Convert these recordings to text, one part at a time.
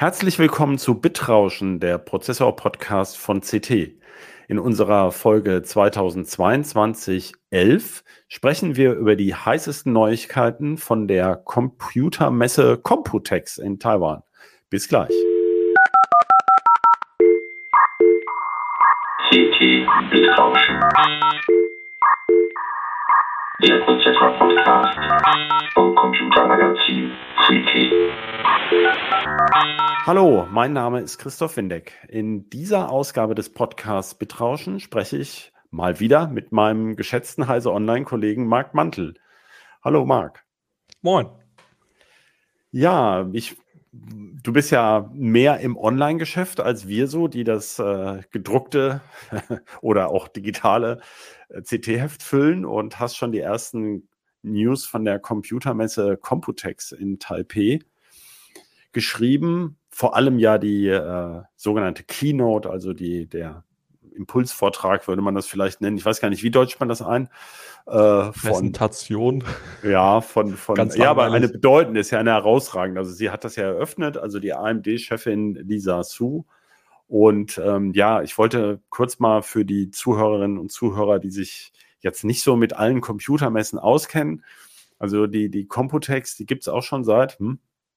Herzlich willkommen zu Bit-Rauschen, der Prozessor-Podcast von c't. In unserer Folge 2022-11 sprechen wir über die heißesten Neuigkeiten von der Computermesse Computex in Taiwan. Bis gleich. c't Bit-Rauschen. Der Prozessor-Podcast vom Computermagazin c't. Hallo, mein Name ist Christoph Windeck. In dieser Ausgabe des Podcasts Bit-Rauschen spreche ich mal wieder mit meinem geschätzten Heise Online-Kollegen Mark Mantel. Hallo Mark. Moin. Ja, du bist ja mehr im Online-Geschäft als wir so, die das gedruckte oder auch digitale c't-Heft füllen, und hast schon die ersten News von der Computermesse Computex in Taipeh geschrieben. Vor allem ja die sogenannte Keynote, also der Impulsvortrag, würde man das vielleicht nennen. Ich weiß gar nicht, wie deutscht man das ein? Präsentation. Ja, aber eine bedeutende, ist ja eine herausragende. Also sie hat das ja eröffnet, also die AMD-Chefin Lisa Su. Und ich wollte kurz mal für die Zuhörerinnen und Zuhörer, die sich jetzt nicht so mit allen Computermessen auskennen, also die Computex, die gibt es auch schon seit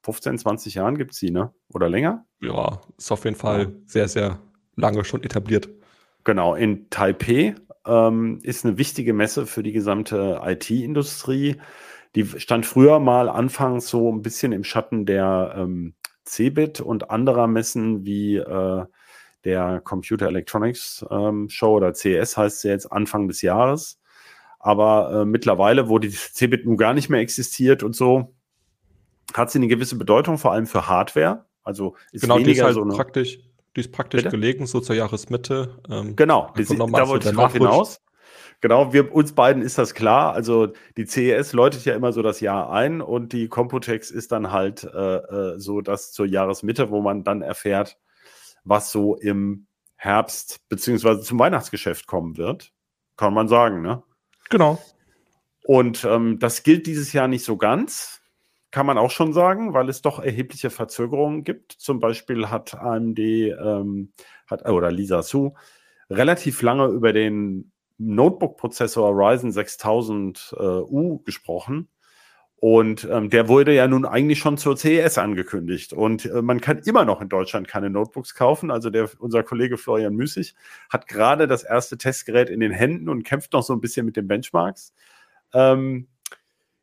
15, 20 Jahren gibt es sie, ne? Oder länger? Ja, ist auf jeden Fall sehr, sehr lange schon etabliert. Genau, in Taipeh ist eine wichtige Messe für die gesamte IT-Industrie. Die stand früher mal anfangs so ein bisschen im Schatten der cebit und anderer Messen wie der Computer Electronics Show, oder CES heißt sie jetzt, Anfang des Jahres. Aber mittlerweile, wo die cebit nun gar nicht mehr existiert und so, hat sie eine gewisse Bedeutung, vor allem für Hardware. Also ist genau, weniger die ist halt so eine praktisch bitte? Gelegen, so zur Jahresmitte. Genau, da wollte ich drauf hinaus. Genau, uns beiden ist das klar. Also die CES läutet ja immer so das Jahr ein, und die Computex ist dann halt so das zur Jahresmitte, wo man dann erfährt, was so im Herbst beziehungsweise zum Weihnachtsgeschäft kommen wird. Kann man sagen, ne? Genau. Und das gilt dieses Jahr nicht so ganz. Kann man auch schon sagen, weil es doch erhebliche Verzögerungen gibt. Zum Beispiel hat AMD oder Lisa Su relativ lange über den Notebook-Prozessor Ryzen 6000U gesprochen. Und der wurde ja nun eigentlich schon zur CES angekündigt. Und man kann immer noch in Deutschland keine Notebooks kaufen. Also unser Kollege Florian Müßig hat gerade das erste Testgerät in den Händen und kämpft noch so ein bisschen mit den Benchmarks.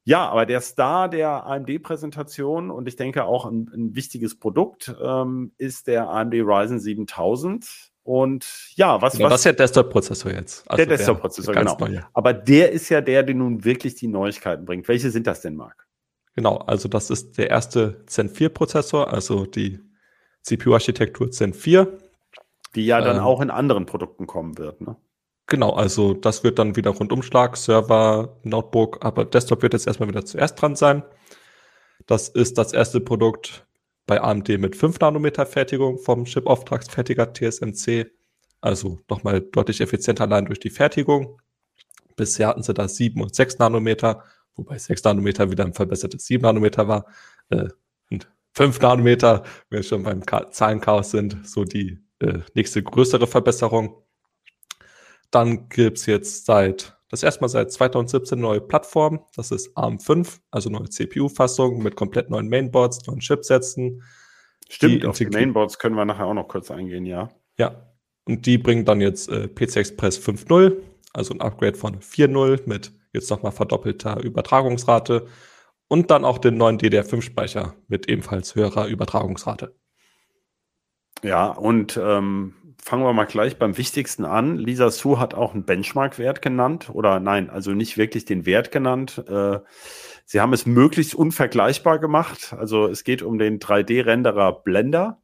Ja, aber der Star der AMD-Präsentation, und ich denke auch ein wichtiges Produkt, ist der AMD Ryzen 7000. Und ja, das ist ja der Desktop-Prozessor jetzt. Also der Desktop-Prozessor, genau. Neue. Aber der ist ja der nun wirklich die Neuigkeiten bringt. Welche sind das denn, Marc? Genau, also das ist der erste Zen 4-Prozessor, also die CPU-Architektur Zen 4. Die ja dann auch in anderen Produkten kommen wird, ne? Genau, also das wird dann wieder Rundumschlag, Server, Notebook, aber Desktop wird jetzt erstmal wieder zuerst dran sein. Das ist das erste Produkt bei AMD mit 5 Nanometer Fertigung vom Chip-Auftragsfertiger TSMC. Also nochmal deutlich effizienter allein durch die Fertigung. Bisher hatten sie da 7 und 6 Nanometer, wobei 6 Nanometer wieder ein verbessertes 7 Nanometer war. Und 5 Nanometer, wenn wir schon beim Zahlenchaos sind, so die nächste größere Verbesserung. Dann gibt es jetzt erstmal seit 2017 neue Plattformen. Das ist AM5, also neue CPU-Fassung mit komplett neuen Mainboards, neuen Chipsätzen. Stimmt, auf die Mainboards können wir nachher auch noch kurz eingehen, ja. Ja, und die bringen dann jetzt PC Express 5.0, also ein Upgrade von 4.0 mit jetzt nochmal verdoppelter Übertragungsrate, und dann auch den neuen DDR5-Speicher mit ebenfalls höherer Übertragungsrate. Ja, und fangen wir mal gleich beim Wichtigsten an. Lisa Su hat auch einen Benchmark-Wert genannt. Oder nein, also nicht wirklich den Wert genannt. Sie haben es möglichst unvergleichbar gemacht. Also es geht um den 3D-Renderer Blender,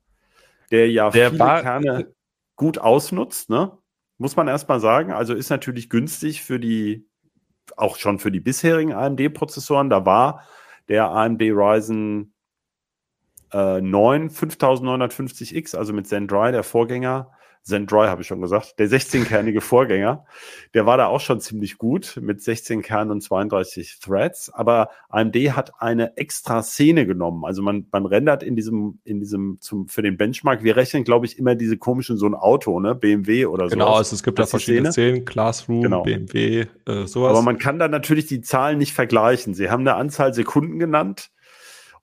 der viele Kerne gut ausnutzt, ne? Muss man erstmal sagen. Also ist natürlich günstig für die bisherigen AMD-Prozessoren. Da war der AMD Ryzen 9 5950X, also mit Zen 3, der Vorgänger, Zen 3 habe ich schon gesagt, der 16-kernige Vorgänger, der war da auch schon ziemlich gut mit 16 Kernen und 32 Threads, aber AMD hat eine extra Szene genommen, also man rendert für den Benchmark, wir rechnen glaube ich immer diese komischen, so ein Auto, ne, BMW oder so. Genau, sowas. Also es gibt da verschiedene Szenen, Classroom, genau. BMW, sowas. Aber man kann da natürlich die Zahlen nicht vergleichen, sie haben eine Anzahl Sekunden genannt.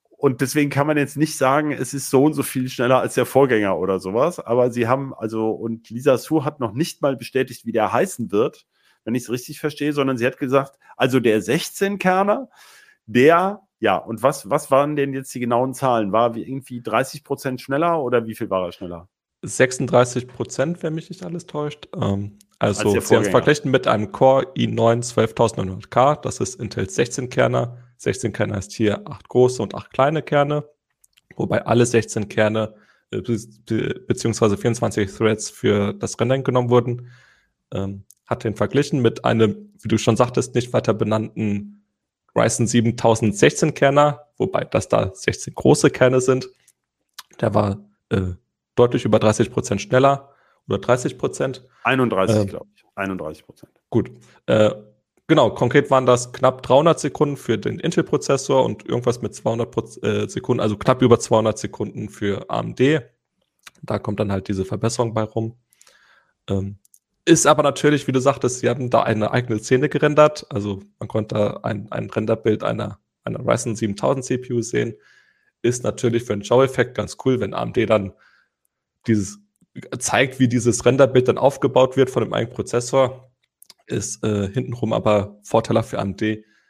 Und deswegen kann man jetzt nicht sagen, es ist so und so viel schneller als der Vorgänger oder sowas. Aber sie haben, und Lisa Su hat noch nicht mal bestätigt, wie der heißen wird, wenn ich es richtig verstehe, sondern sie hat gesagt, also der 16-Kerner, und was waren denn jetzt die genauen Zahlen? War wie irgendwie 30% schneller oder wie viel war er schneller? 36%, wenn mich nicht alles täuscht. Also sie haben es verglichen mit einem Core i9-12900K, das ist Intels 16-Kerner. 16 Kerne heißt hier 8 große und 8 kleine Kerne, wobei alle 16 Kerne bzw. 24 Threads für das Rendering genommen wurden, hat den verglichen mit einem, wie du schon sagtest, nicht weiter benannten Ryzen 7000 16-Kerner, wobei das da 16 große Kerne sind. Der war deutlich über 30% schneller, oder 30%. 31%. Gut, genau, konkret waren das knapp 300 Sekunden für den Intel-Prozessor und irgendwas mit 200 Sekunden, also knapp über 200 Sekunden für AMD. Da kommt dann halt diese Verbesserung bei rum. Ist aber natürlich, wie du sagtest, sie haben da eine eigene Szene gerendert. Also man konnte da ein Renderbild einer Ryzen 7000 CPU sehen. Ist natürlich für den Show-Effekt ganz cool, wenn AMD dann dieses zeigt, wie dieses Renderbild dann aufgebaut wird von dem eigenen Prozessor. Ist hintenrum aber Vorteilhaft für AMD,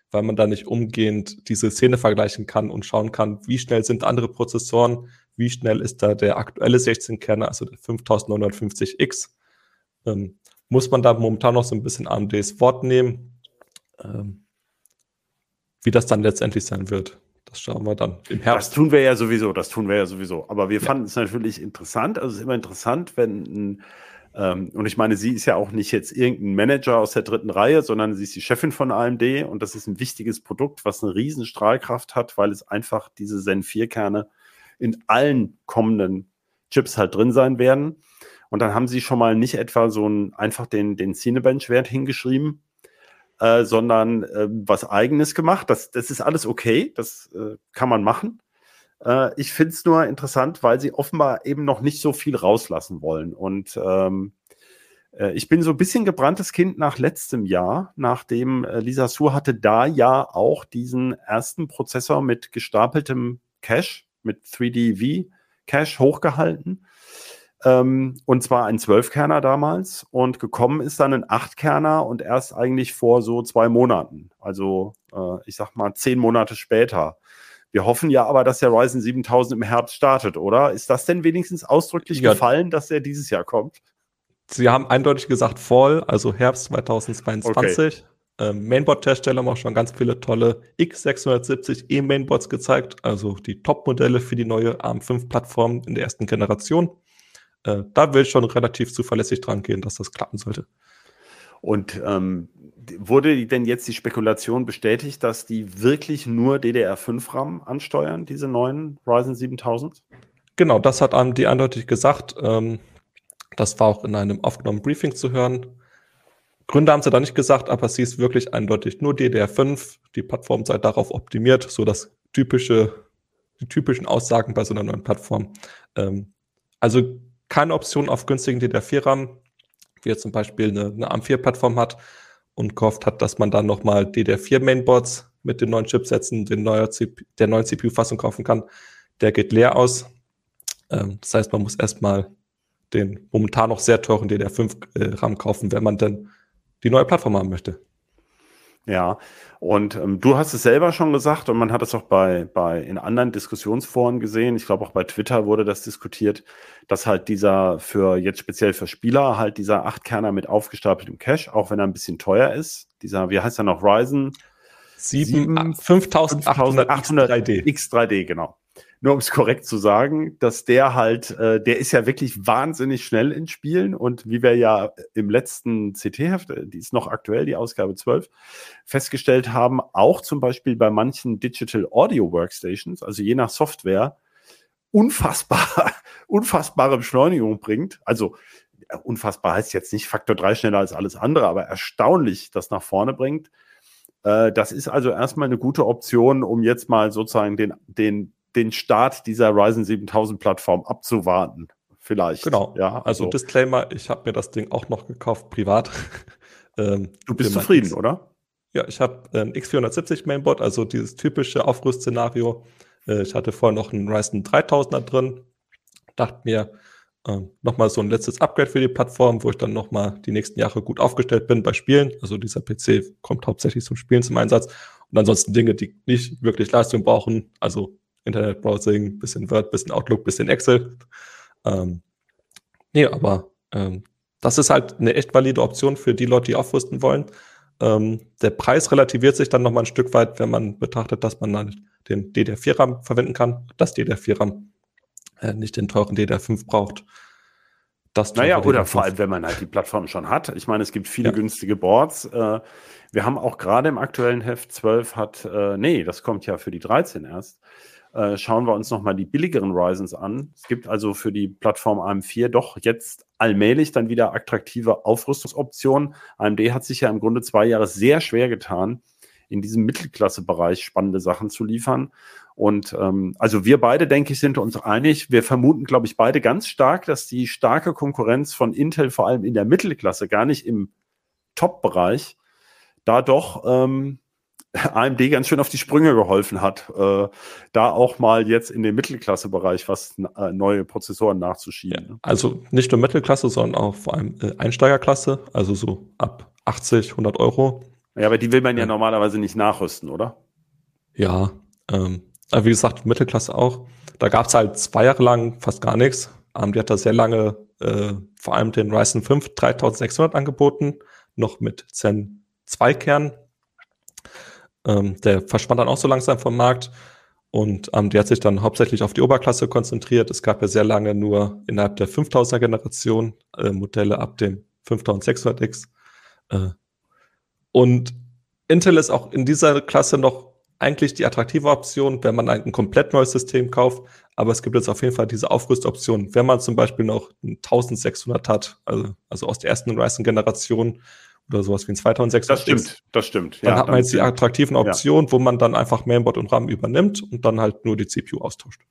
weil man da nicht umgehend diese Szene vergleichen kann und schauen kann, wie schnell sind andere Prozessoren, wie schnell ist da der aktuelle 16-Kerner, also der 5950X. Muss man da momentan noch so ein bisschen AMDs Wort nehmen. Wie das dann letztendlich sein wird, das schauen wir dann im Herbst. Das tun wir ja sowieso. Aber wir fanden es natürlich interessant, also es ist immer interessant, wenn und ich meine, sie ist ja auch nicht jetzt irgendein Manager aus der dritten Reihe, sondern sie ist die Chefin von AMD und das ist ein wichtiges Produkt, was eine riesen Strahlkraft hat, weil es einfach diese Zen 4 Kerne in allen kommenden Chips halt drin sein werden. Und dann haben sie schon mal nicht etwa so einfach den Cinebench-Wert hingeschrieben, sondern was Eigenes gemacht. Das ist alles okay, das kann man machen. Ich finde es nur interessant, weil sie offenbar eben noch nicht so viel rauslassen wollen. Und ich bin so ein bisschen gebranntes Kind nach letztem Jahr, nachdem Lisa Su hatte da ja auch diesen ersten Prozessor mit gestapeltem Cache, mit 3D V-Cache hochgehalten. Und zwar ein 12-Kerner damals. Und gekommen ist dann ein 8-Kerner und erst eigentlich vor so 2 Monaten. Also ich sag mal 10 Monate später. Wir hoffen ja aber, dass der Ryzen 7000 im Herbst startet, oder? Ist das denn wenigstens ausdrücklich gefallen, dass er dieses Jahr kommt? Sie haben eindeutig gesagt Fall, also Herbst 2022. Okay. Mainboard-Hersteller haben auch schon ganz viele tolle X670 E-Mainboards gezeigt, also die Top-Modelle für die neue ARM5-Plattform in der ersten Generation. Da will ich schon relativ zuverlässig dran gehen, dass das klappen sollte. Und wurde denn jetzt die Spekulation bestätigt, dass die wirklich nur DDR5-RAM ansteuern, diese neuen Ryzen 7000? Genau, das hat AMD eindeutig gesagt. Das war auch in einem aufgenommenen Briefing zu hören. Gründe haben sie da nicht gesagt, aber sie ist wirklich eindeutig nur DDR5. Die Plattform sei darauf optimiert, so dass die typischen Aussagen bei so einer neuen Plattform. Also keine Option auf günstigen DDR4-RAM, wie jetzt zum Beispiel eine AM4-Plattform hat und gehofft hat, dass man dann nochmal DDR4-Mainboards mit den neuen Chipsätzen, der neuen CPU-Fassung kaufen kann, der geht leer aus. Das heißt, man muss erstmal den momentan noch sehr teuren DDR5-RAM kaufen, wenn man denn die neue Plattform haben möchte. Ja, und du hast es selber schon gesagt und man hat es auch in anderen Diskussionsforen gesehen, ich glaube auch bei Twitter wurde das diskutiert, dass halt speziell für Spieler, halt dieser 8-Kerner mit aufgestapeltem Cache, auch wenn er ein bisschen teuer ist, dieser, wie heißt er noch, Ryzen? 5800 X3D, genau. Nur um es korrekt zu sagen, dass der halt, der ist ja wirklich wahnsinnig schnell in Spielen und wie wir ja im letzten c't-Heft, die ist noch aktuell, die Ausgabe 12, festgestellt haben, auch zum Beispiel bei manchen Digital Audio Workstations, also je nach Software, unfassbare Beschleunigung bringt. Also unfassbar heißt jetzt nicht Faktor 3 schneller als alles andere, aber erstaunlich das nach vorne bringt. Das ist also erstmal eine gute Option, um jetzt mal sozusagen den Start dieser Ryzen 7000 Plattform abzuwarten. Vielleicht. Genau. Ja, also Disclaimer, ich habe mir das Ding auch noch gekauft, privat. Du bist zufrieden, oder? Ja, ich habe ein X470 Mainboard, also dieses typische Aufrüstszenario. Ich hatte vorher noch einen Ryzen 3000er drin. Dachte mir, nochmal so ein letztes Upgrade für die Plattform, wo ich dann nochmal die nächsten Jahre gut aufgestellt bin bei Spielen. Also dieser PC kommt hauptsächlich zum Spielen zum Einsatz. Und ansonsten Dinge, die nicht wirklich Leistung brauchen. Also Internetbrowsing, bisschen Word, bisschen Outlook, bisschen Excel. Das ist halt eine echt valide Option für die Leute, die aufrüsten wollen. Der Preis relativiert sich dann nochmal ein Stück weit, wenn man betrachtet, dass man dann den DDR4-RAM verwenden kann, das DDR4-RAM, nicht den teuren DDR5 braucht. Naja, oder vor allem, wenn man halt die Plattform schon hat. Ich meine, es gibt viele günstige Boards. Wir haben auch gerade im aktuellen Heft 12 das kommt ja für die 13 erst. Schauen wir uns nochmal die billigeren Ryzens an. Es gibt also für die Plattform AM4 doch jetzt allmählich dann wieder attraktive Aufrüstungsoptionen. AMD hat sich ja im Grunde 2 Jahre sehr schwer getan, in diesem Mittelklassebereich spannende Sachen zu liefern. Und also wir beide, denke ich, sind uns einig. Wir vermuten, glaube ich, beide ganz stark, dass die starke Konkurrenz von Intel, vor allem in der Mittelklasse, gar nicht im Top-Bereich, da doch AMD ganz schön auf die Sprünge geholfen hat, da auch mal jetzt in den Mittelklasse-Bereich was neue Prozessoren nachzuschieben. Ja, also nicht nur Mittelklasse, sondern auch vor allem Einsteigerklasse, also so ab 80, 100 Euro. Ja, aber die will man ja normalerweise nicht nachrüsten, oder? Ja, wie gesagt, Mittelklasse auch. Da gab es halt 2 Jahre lang fast gar nichts. AMD hat da sehr lange vor allem den Ryzen 5 3600 angeboten, noch mit Zen 2 Kern. Der verschwand dann auch so langsam vom Markt und der hat sich dann hauptsächlich auf die Oberklasse konzentriert. Es gab ja sehr lange nur innerhalb der 5000er-Generation Modelle ab dem 5600X. Und Intel ist auch in dieser Klasse noch eigentlich die attraktive Option, wenn man ein komplett neues System kauft. Aber es gibt jetzt auf jeden Fall diese Aufrüstoption, wenn man zum Beispiel noch ein 1600 hat, also aus der ersten Ryzen-Generation, oder sowas wie ein 2600X. Das stimmt. Dann hat man jetzt die attraktiven Optionen, wo man dann einfach Mainboard und RAM übernimmt und dann halt nur die CPU austauscht.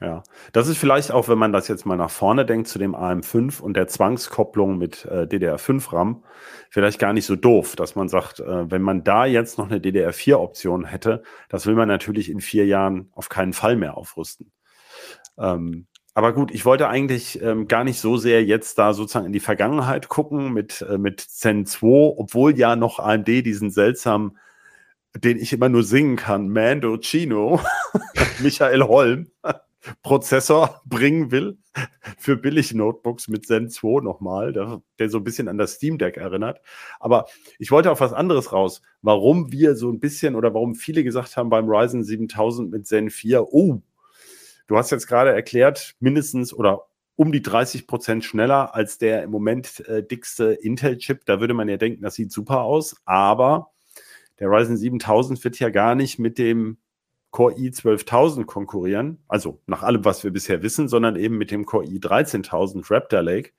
Ja, das ist vielleicht auch, wenn man das jetzt mal nach vorne denkt, zu dem AM5 und der Zwangskopplung mit DDR5-RAM, vielleicht gar nicht so doof, dass man sagt, wenn man da jetzt noch eine DDR4-Option hätte, das will man natürlich in 4 Jahren auf keinen Fall mehr aufrüsten. Aber gut, ich wollte eigentlich gar nicht so sehr jetzt da sozusagen in die Vergangenheit gucken mit Zen 2, obwohl ja noch AMD diesen seltsamen, den ich immer nur singen kann, Mando Chino, Michael Holm, Prozessor bringen will für billige Notebooks mit Zen 2 nochmal, der so ein bisschen an das Steam Deck erinnert. Aber ich wollte auf was anderes raus. Warum wir so ein bisschen oder warum viele gesagt haben beim Ryzen 7000 mit Zen 4, du hast jetzt gerade erklärt, mindestens oder um die 30% schneller als der im Moment dickste Intel-Chip. Da würde man ja denken, das sieht super aus. Aber der Ryzen 7000 wird ja gar nicht mit dem Core i12000 konkurrieren. Also nach allem, was wir bisher wissen, sondern eben mit dem Core i13000 Raptor Lake.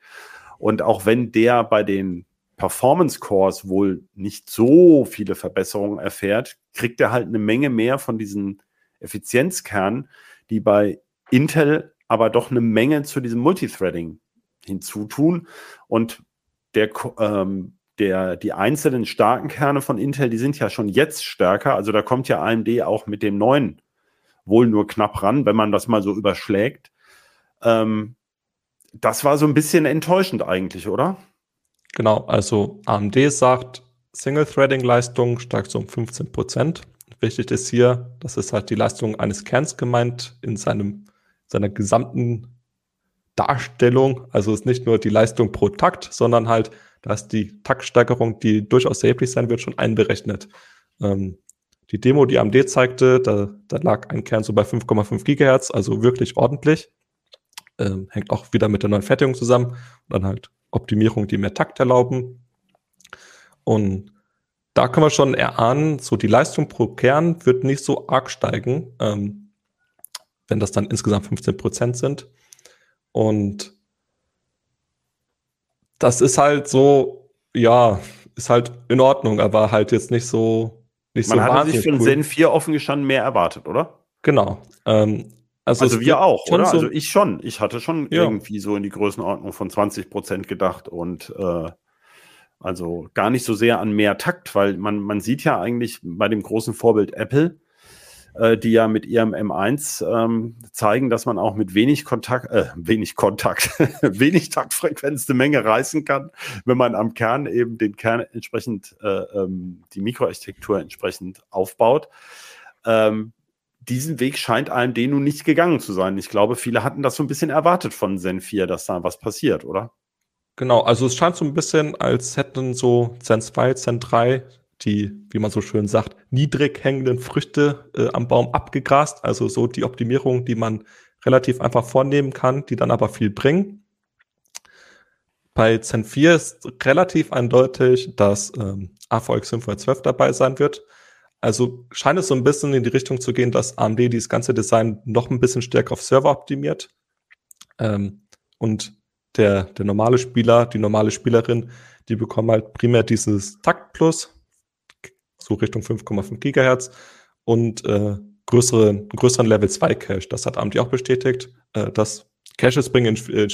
Und auch wenn der bei den Performance-Cores wohl nicht so viele Verbesserungen erfährt, kriegt er halt eine Menge mehr von diesen Effizienzkernen, die bei Intel aber doch eine Menge zu diesem Multithreading hinzutun. Und die einzelnen starken Kerne von Intel, die sind ja schon jetzt stärker. Also da kommt ja AMD auch mit dem neuen wohl nur knapp ran, wenn man das mal so überschlägt. Das war so ein bisschen enttäuschend eigentlich, oder? Genau, also AMD sagt, Single-Threading-Leistung steigt so um 15%. Wichtig ist hier, das ist halt die Leistung eines Kerns gemeint in seiner gesamten Darstellung. Also ist nicht nur die Leistung pro Takt, sondern halt, da ist die Taktsteigerung, die durchaus erheblich sein wird, schon einberechnet. Die Demo, die AMD zeigte, da lag ein Kern so bei 5,5 Gigahertz, also wirklich ordentlich. Hängt auch wieder mit der neuen Fertigung zusammen. Und dann halt Optimierung, die mehr Takt erlauben. Und da können wir schon erahnen, so die Leistung pro Kern wird nicht so arg steigen, wenn das dann insgesamt 15% sind. Und das ist halt so, ja, ist halt in Ordnung, aber halt jetzt nicht so, nicht so. Man hatte sich für den Zen 4 offen gestanden mehr erwartet, oder? Genau. Also wir auch, oder? So, also ich schon. Ich hatte schon irgendwie so in die Größenordnung von 20% gedacht und also gar nicht so sehr an mehr Takt, weil man sieht ja eigentlich bei dem großen Vorbild Apple, die ja mit ihrem M1 zeigen, dass man auch mit wenig Taktfrequenz eine Menge reißen kann, wenn man am Kern eben den Kern entsprechend, die Mikroarchitektur entsprechend aufbaut. Diesen Weg scheint AMD nun nicht gegangen zu sein. Ich glaube, viele hatten das so ein bisschen erwartet von Zen 4, dass da was passiert, oder? Genau, also es scheint so ein bisschen, als hätten so Zen 2, Zen 3 die, wie man so schön sagt, niedrig hängenden Früchte am Baum abgegrast. Also so die Optimierung, die man relativ einfach vornehmen kann, die dann aber viel bringen. Bei Zen 4 ist relativ eindeutig, dass AVX 512 dabei sein wird. Also scheint es so ein bisschen in die Richtung zu gehen, dass AMD dieses ganze Design noch ein bisschen stärker auf Server optimiert. Und der normale Spieler, die normale Spielerin, die bekommen halt primär dieses Taktplus, so Richtung 5,5 GHz und größeren Level 2 Cache. Das hat AMD auch bestätigt. Dass Caches bringen in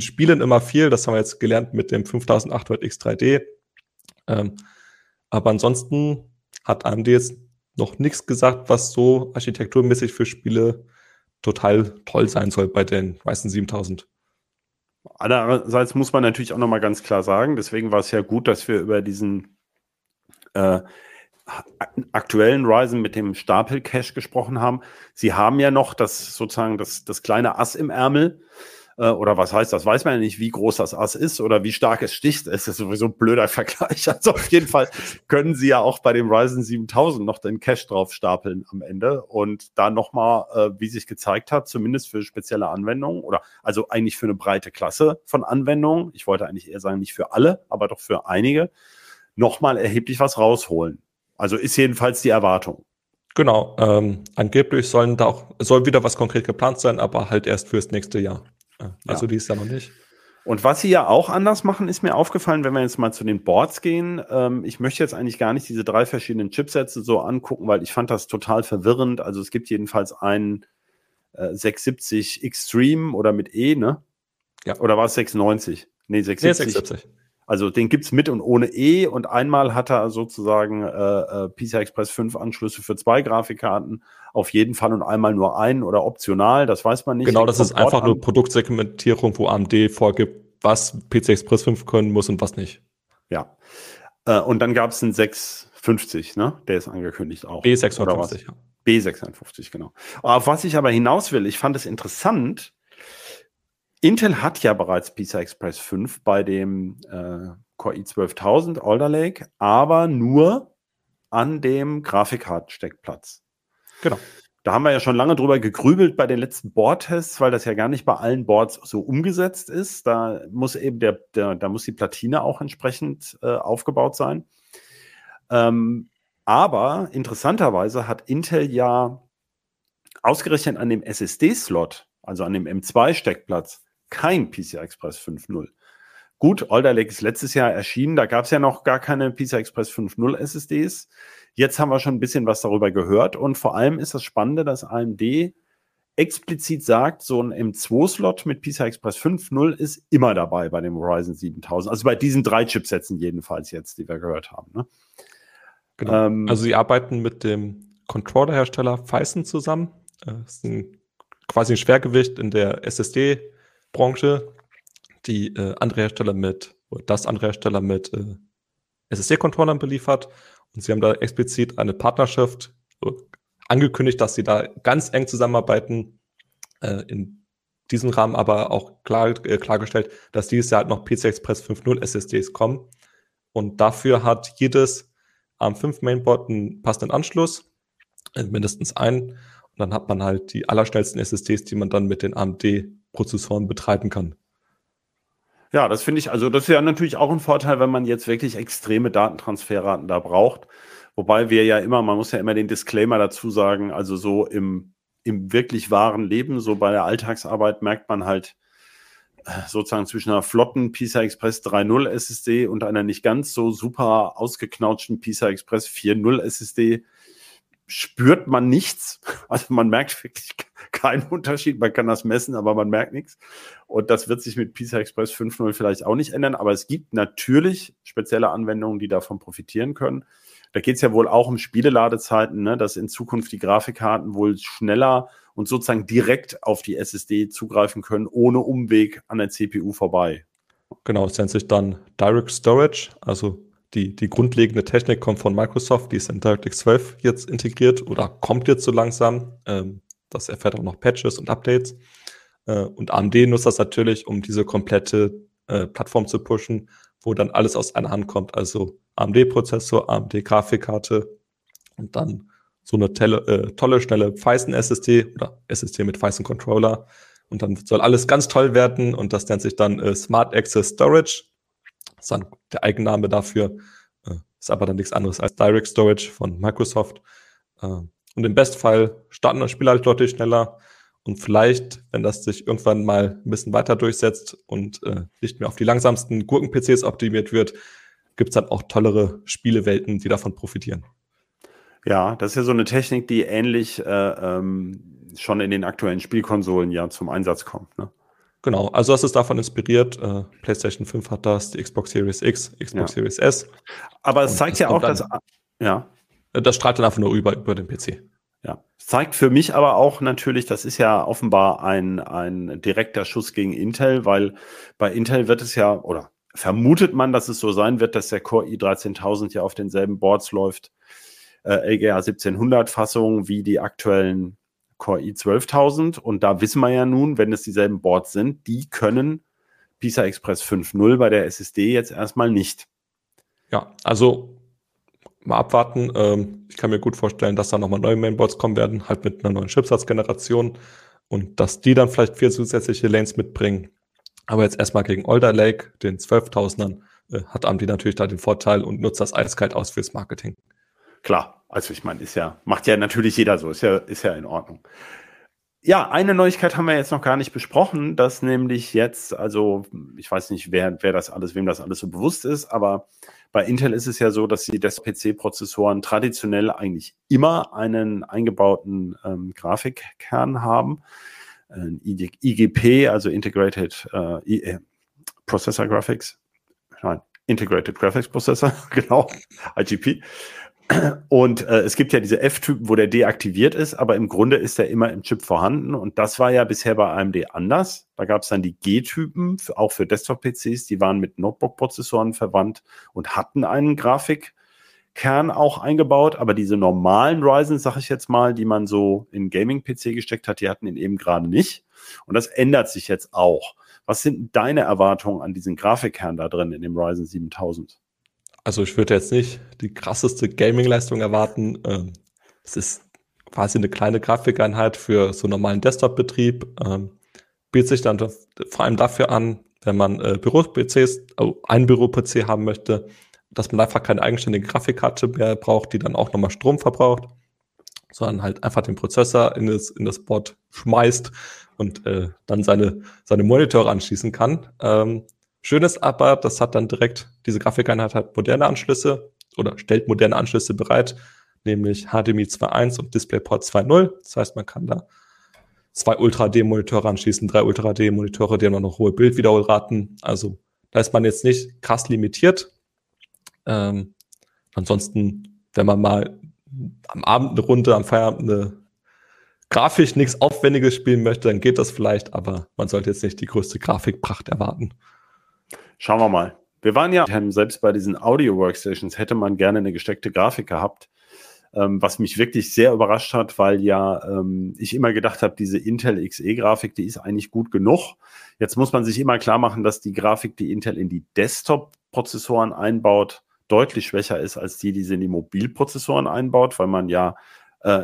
Spielen immer viel. Das haben wir jetzt gelernt mit dem 5800X3D. Aber ansonsten hat AMD jetzt noch nichts gesagt, was so architekturmäßig für Spiele total toll sein soll bei den Ryzen 7000. Andererseits muss man natürlich auch nochmal ganz klar sagen, deswegen war es ja gut, dass wir über diesen aktuellen Ryzen mit dem Stapel-Cache gesprochen haben. Sie haben ja noch das sozusagen das kleine Ass im Ärmel. Oder was heißt das? Weiß man ja nicht, wie groß das Ass ist oder wie stark es sticht. Es ist sowieso ein blöder Vergleich. Also auf jeden Fall können sie ja auch bei dem Ryzen 7000 noch den Cache drauf stapeln am Ende und da nochmal, wie sich gezeigt hat, zumindest für spezielle Anwendungen oder also eigentlich für eine breite Klasse von Anwendungen. Ich wollte eigentlich eher sagen, nicht für alle, aber doch für einige, nochmal erheblich was rausholen. Also ist jedenfalls die Erwartung. Genau. Angeblich soll wieder was konkret geplant sein, aber halt erst fürs nächste Jahr. Also die ist ja noch nicht. Und was sie ja auch anders machen, ist mir aufgefallen, wenn wir jetzt mal zu den Boards gehen. Ich möchte jetzt eigentlich gar nicht diese drei verschiedenen Chipsätze so angucken, weil ich fand das total verwirrend. Also es gibt jedenfalls einen 670 Extreme oder mit E, ne? Ja. Oder war es 690? Nee, 670. Also den gibt es mit und ohne E und einmal hat er sozusagen PCI Express 5 Anschlüsse für 2 Grafikkarten auf jeden Fall und einmal nur einen oder optional, das weiß man nicht. Genau, das ist einfach nur Produktsegmentierung, wo AMD vorgibt, was PCI Express 5 können muss und was nicht. Ja, und dann gab es einen 650, ne? Der ist angekündigt auch. B650, ja. B650, genau. Auf was ich aber hinaus will, ich fand es interessant, Intel hat ja bereits PCI Express 5 bei dem Core i12000 Alder Lake, aber nur an dem Grafikkartensteckplatz. Genau. Da haben wir ja schon lange drüber gegrübelt bei den letzten Board-Tests, weil das ja gar nicht bei allen Boards so umgesetzt ist. Da muss eben da muss die Platine auch entsprechend aufgebaut sein. Aber interessanterweise hat Intel ja ausgerechnet an dem SSD-Slot, also an dem M2-Steckplatz, kein PCI Express 5.0. Gut, Alder Lake ist letztes Jahr erschienen, da gab es ja noch gar keine PCI Express 5.0 SSDs. Jetzt haben wir schon ein bisschen was darüber gehört und vor allem ist das Spannende, dass AMD explizit sagt, so ein M2-Slot mit PCI Express 5.0 ist immer dabei bei dem Ryzen 7000. Also bei diesen 3 Chipsätzen jedenfalls jetzt, die wir gehört haben. Ne? Genau. Also sie arbeiten mit dem Controller-Hersteller Phison zusammen. Das ist quasi ein Schwergewicht in der SSD-Branche, die andere Hersteller mit SSD-Controllern beliefert. Und sie haben da explizit eine Partnerschaft angekündigt, dass sie da ganz eng zusammenarbeiten. In diesem Rahmen aber auch klargestellt, dass dieses Jahr halt noch PCI Express 5.0 SSDs kommen. Und dafür hat jedes AM5-Mainboard einen passenden Anschluss, mindestens einen. Dann hat man halt die allerschnellsten SSDs, die man dann mit den AMD-Prozessoren betreiben kann. Ja, das finde ich, also das ist ja natürlich auch ein Vorteil, wenn man jetzt wirklich extreme Datentransferraten da braucht. Wobei man muss ja immer den Disclaimer dazu sagen, also so im wirklich wahren Leben, so bei der Alltagsarbeit merkt man halt, sozusagen zwischen einer flotten PCI Express 3.0 SSD und einer nicht ganz so super ausgeknautschten PCI Express 4.0 SSD spürt man nichts. Also man merkt wirklich keinen Unterschied. Man kann das messen, aber man merkt nichts. Und das wird sich mit PCI Express 5.0 vielleicht auch nicht ändern. Aber es gibt natürlich spezielle Anwendungen, die davon profitieren können. Da geht es ja wohl auch um Spieleladezeiten, ne? Dass in Zukunft die Grafikkarten wohl schneller und sozusagen direkt auf die SSD zugreifen können, ohne Umweg an der CPU vorbei. Genau, das nennt sich dann Direct Storage. Also die grundlegende Technik kommt von Microsoft, die ist in DirectX 12 jetzt integriert oder kommt jetzt so langsam. Das erfährt auch noch Patches und Updates. Und AMD nutzt das natürlich, um diese komplette Plattform zu pushen, wo dann alles aus einer Hand kommt, also AMD-Prozessor, AMD-Grafikkarte und dann so eine tolle, schnelle Phison-SSD oder SSD mit Phison-Controller und dann soll alles ganz toll werden und das nennt sich dann Smart Access Storage, das ist dann der Eigenname dafür, ist aber dann nichts anderes als Direct Storage von Microsoft und im Bestfall starten das Spiel halt deutlich schneller und vielleicht, wenn das sich irgendwann mal ein bisschen weiter durchsetzt und nicht mehr auf die langsamsten Gurken-PCs optimiert wird, gibt es dann auch tollere Spielewelten, die davon profitieren. Ja, das ist ja so eine Technik, die ähnlich schon in den aktuellen Spielkonsolen ja zum Einsatz kommt. Ne? Genau, also das ist davon inspiriert. PlayStation 5 hat das, die Xbox Series X, Xbox Series S. Aber es zeigt ja auch, dass... Ja. Das strahlt dann einfach nur über den PC. Ja, zeigt für mich aber auch natürlich, das ist ja offenbar ein direkter Schuss gegen Intel, weil bei Intel wird es ja, oder vermutet man, dass es so sein wird, dass der Core i13000 ja auf denselben Boards läuft, LGA 1700-Fassung wie die aktuellen Core i12000 und da wissen wir ja nun, wenn es dieselben Boards sind, die können PCI Express 5.0 bei der SSD jetzt erstmal nicht. Ja, also... mal abwarten. Ich kann mir gut vorstellen, dass da nochmal neue Mainboards kommen werden, halt mit einer neuen Chipsatzgeneration und dass die dann vielleicht 4 zusätzliche Lanes mitbringen. Aber jetzt erstmal gegen Alder Lake, den 12.000ern, hat AMD natürlich da den Vorteil und nutzt das eiskalt aus fürs Marketing. Klar, also ich meine, macht ja natürlich jeder so, ist ja in Ordnung. Ja, eine Neuigkeit haben wir jetzt noch gar nicht besprochen, dass nämlich jetzt, also ich weiß nicht, wem das alles so bewusst ist, aber bei Intel ist es ja so, dass die Desktop-PC-Prozessoren traditionell eigentlich immer einen eingebauten Grafikkern haben, IGP, also Integrated Graphics Processor, genau, IGP. Und es gibt ja diese F-Typen, wo der deaktiviert ist, aber im Grunde ist der immer im Chip vorhanden und das war ja bisher bei AMD anders. Da gab es dann die G-Typen, auch für Desktop-PCs, die waren mit Notebook-Prozessoren verwandt und hatten einen Grafikkern auch eingebaut, aber diese normalen Ryzen, sag ich jetzt mal, die man so in Gaming-PC gesteckt hat, die hatten ihn eben gerade nicht und das ändert sich jetzt auch. Was sind deine Erwartungen an diesen Grafikkern da drin in dem Ryzen 7000? Also ich würde jetzt nicht die krasseste Gaming-Leistung erwarten. Es ist quasi eine kleine Grafikeinheit für so einen normalen Desktop-Betrieb. Bietet sich dann vor allem dafür an, wenn man einen Büro-PC haben möchte, dass man einfach keine eigenständige Grafikkarte mehr braucht, die dann auch nochmal Strom verbraucht, sondern halt einfach den Prozessor in das Board schmeißt und dann seine Monitore anschließen kann. Schön ist aber, das hat dann direkt, diese Grafikeinheit hat moderne Anschlüsse oder stellt moderne Anschlüsse bereit, nämlich HDMI 2.1 und DisplayPort 2.0. Das heißt, man kann da 2 Ultra-HD-Monitore anschließen, 3 Ultra-HD-Monitore, die haben dann noch hohe Bildwiederholraten. Also da ist man jetzt nicht krass limitiert. Ansonsten, wenn man mal am Feierabend eine grafisch nichts Aufwendiges spielen möchte, dann geht das vielleicht, aber man sollte jetzt nicht die größte Grafikpracht erwarten. Schauen wir mal. Wir waren ja, selbst bei diesen Audio-Workstations hätte man gerne eine gesteckte Grafik gehabt, was mich wirklich sehr überrascht hat, weil ja ich immer gedacht habe, diese Intel XE-Grafik, die ist eigentlich gut genug. Jetzt muss man sich immer klar machen, dass die Grafik, die Intel in die Desktop-Prozessoren einbaut, deutlich schwächer ist als die, die sie in die Mobilprozessoren einbaut, weil man ja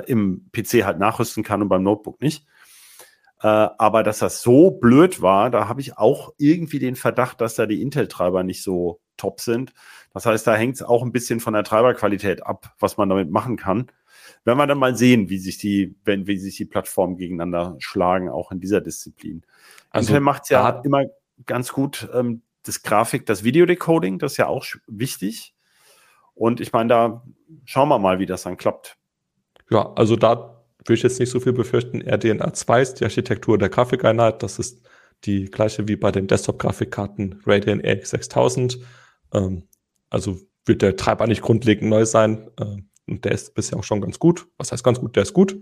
im PC halt nachrüsten kann und beim Notebook nicht. Aber dass das so blöd war, da habe ich auch irgendwie den Verdacht, dass da die Intel-Treiber nicht so top sind. Das heißt, da hängt es auch ein bisschen von der Treiberqualität ab, was man damit machen kann. Werden wir dann mal sehen, wie sich die Plattformen gegeneinander schlagen, auch in dieser Disziplin. Also Intel macht es ja immer ganz gut das Grafik, das Videodecoding, das ist ja auch wichtig. Und ich meine, da schauen wir mal, wie das dann klappt. Ja, also da würde ich jetzt nicht so viel befürchten. RDNA 2 ist die Architektur der Grafikeinheit. Das ist die gleiche wie bei den Desktop-Grafikkarten Radeon RX 6000. Also wird der Treiber nicht grundlegend neu sein. Und der ist bisher auch schon ganz gut. Was heißt ganz gut? Der ist gut.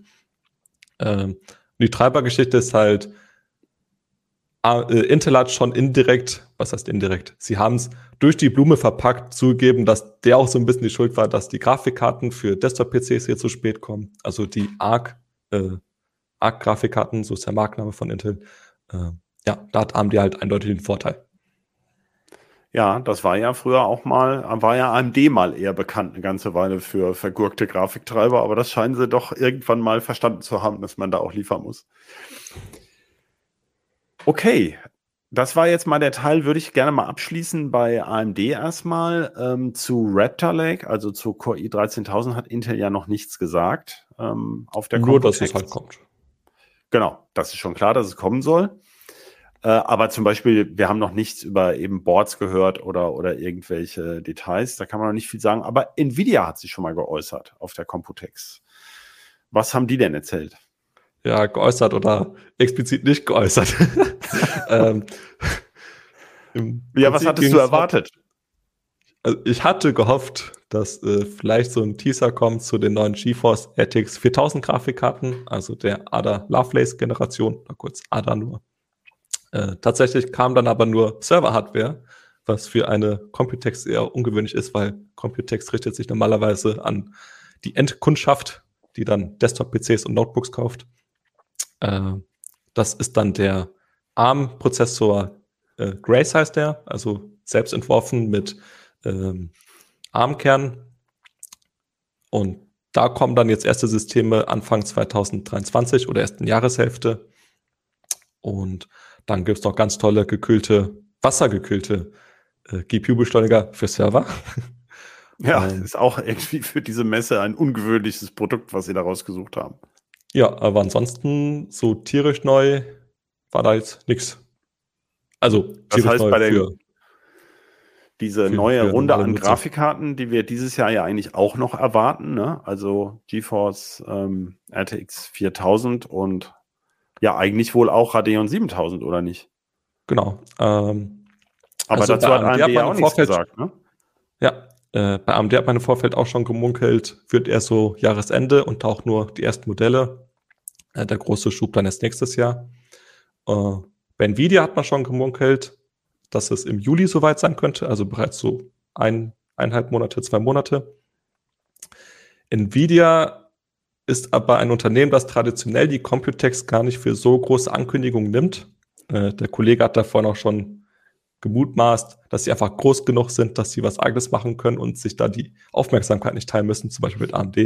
Die Treibergeschichte ist halt, Intel hat schon indirekt, was heißt indirekt? Sie haben es durch die Blume verpackt zugegeben, dass der auch so ein bisschen die Schuld war, dass die Grafikkarten für Desktop-PCs hier zu spät kommen. Also die ARC-Grafikkarten, so ist der Markenname von Intel. Ja, da hat AMD halt eindeutig den Vorteil. Ja, das war ja früher auch mal, war ja AMD mal eher bekannt eine ganze Weile für vergurkte Grafiktreiber, aber das scheinen sie doch irgendwann mal verstanden zu haben, dass man da auch liefern muss. Okay, das war jetzt mal der Teil, würde ich gerne mal abschließen bei AMD erstmal. Zu Raptor Lake, also zu Core i13000 hat Intel ja noch nichts gesagt. Auf der Nur, Computex. Dass es halt kommt. Genau, das ist schon klar, dass es kommen soll. Aber zum Beispiel, wir haben noch nichts über eben Boards gehört oder irgendwelche Details, da kann man noch nicht viel sagen. Aber Nvidia hat sich schon mal geäußert auf der Computex. Was haben die denn erzählt? Ja, geäußert oder explizit nicht geäußert. Ja, was hattest du erwartet? Also ich hatte gehofft, dass vielleicht so ein Teaser kommt zu den neuen GeForce RTX 4000 Grafikkarten, also der Ada Lovelace Generation, na kurz Ada nur. Tatsächlich kam dann aber nur Server-Hardware, was für eine Computex eher ungewöhnlich ist, weil Computex richtet sich normalerweise an die Endkundschaft, die dann Desktop-PCs und Notebooks kauft. Das ist dann der ARM-Prozessor Grace heißt der, also selbst entworfen mit ARM-Kern. Und da kommen dann jetzt erste Systeme Anfang 2023 oder ersten Jahreshälfte. Und dann gibt es noch ganz tolle gekühlte, wassergekühlte GPU-Beschleuniger für Server. Ja, ist auch irgendwie für diese Messe ein ungewöhnliches Produkt, was sie da rausgesucht haben. Ja, aber ansonsten so tierisch neu war da jetzt nichts. Also tierisch neu bei für diese neue Runde an Grafikkarten, die wir dieses Jahr ja eigentlich auch noch erwarten, ne? Also GeForce RTX 4000 und ja eigentlich wohl auch Radeon 7000, oder nicht? Genau. Aber also dazu hat AMD ja auch nichts gesagt, ne? Ja. Bei AMD hat man im Vorfeld auch schon gemunkelt, wird erst so Jahresende und auch nur die ersten Modelle. Der große Schub dann erst nächstes Jahr. Bei Nvidia hat man schon gemunkelt, dass es im Juli soweit sein könnte, also bereits so 1,5 Monate, 2 Monate. Nvidia ist aber ein Unternehmen, das traditionell die Computex gar nicht für so große Ankündigungen nimmt. Der Kollege hat davon auch schon gemutmaßt, dass sie einfach groß genug sind, dass sie was eigenes machen können und sich da die Aufmerksamkeit nicht teilen müssen, zum Beispiel mit AMD.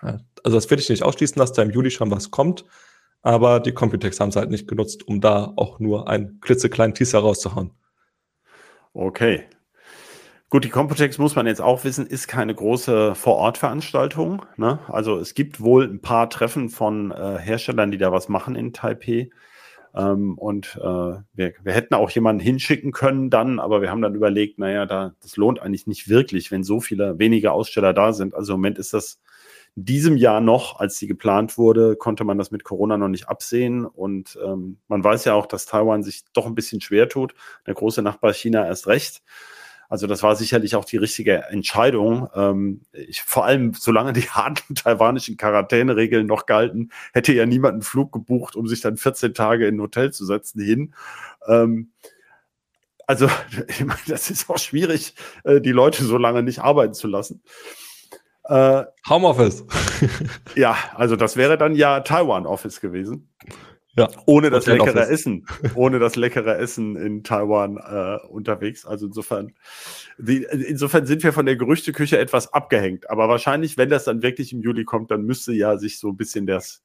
Also das will ich nicht ausschließen, dass da im Juli schon was kommt, aber die Computex haben es halt nicht genutzt, um da auch nur einen klitzekleinen Teaser rauszuhauen. Okay. Gut, die Computex, muss man jetzt auch wissen, ist keine große Vor-Ort-Veranstaltung, ne? Also es gibt wohl ein paar Treffen von Herstellern, die da was machen in Taipeh. Und wir hätten auch jemanden hinschicken können dann, aber wir haben dann überlegt, naja, das lohnt eigentlich nicht wirklich, wenn so viele wenige Aussteller da sind. Also im Moment ist das in diesem Jahr noch, als sie geplant wurde, konnte man das mit Corona noch nicht absehen. Und man weiß ja auch, dass Taiwan sich doch ein bisschen schwer tut. Der große Nachbar China erst recht. Also das war sicherlich auch die richtige Entscheidung. Vor allem, solange die harten taiwanischen Quarantäneregeln noch galten, hätte ja niemand einen Flug gebucht, um sich dann 14 Tage in ein Hotel zu setzen hin. Also ich meine, das ist auch schwierig, die Leute so lange nicht arbeiten zu lassen. Homeoffice. Ja, also das wäre dann ja Taiwan-Office gewesen. Ja, ohne das leckere Essen, in Taiwan unterwegs. Also insofern sind wir von der Gerüchteküche etwas abgehängt. Aber wahrscheinlich, wenn das dann wirklich im Juli kommt, dann müsste ja sich so ein bisschen das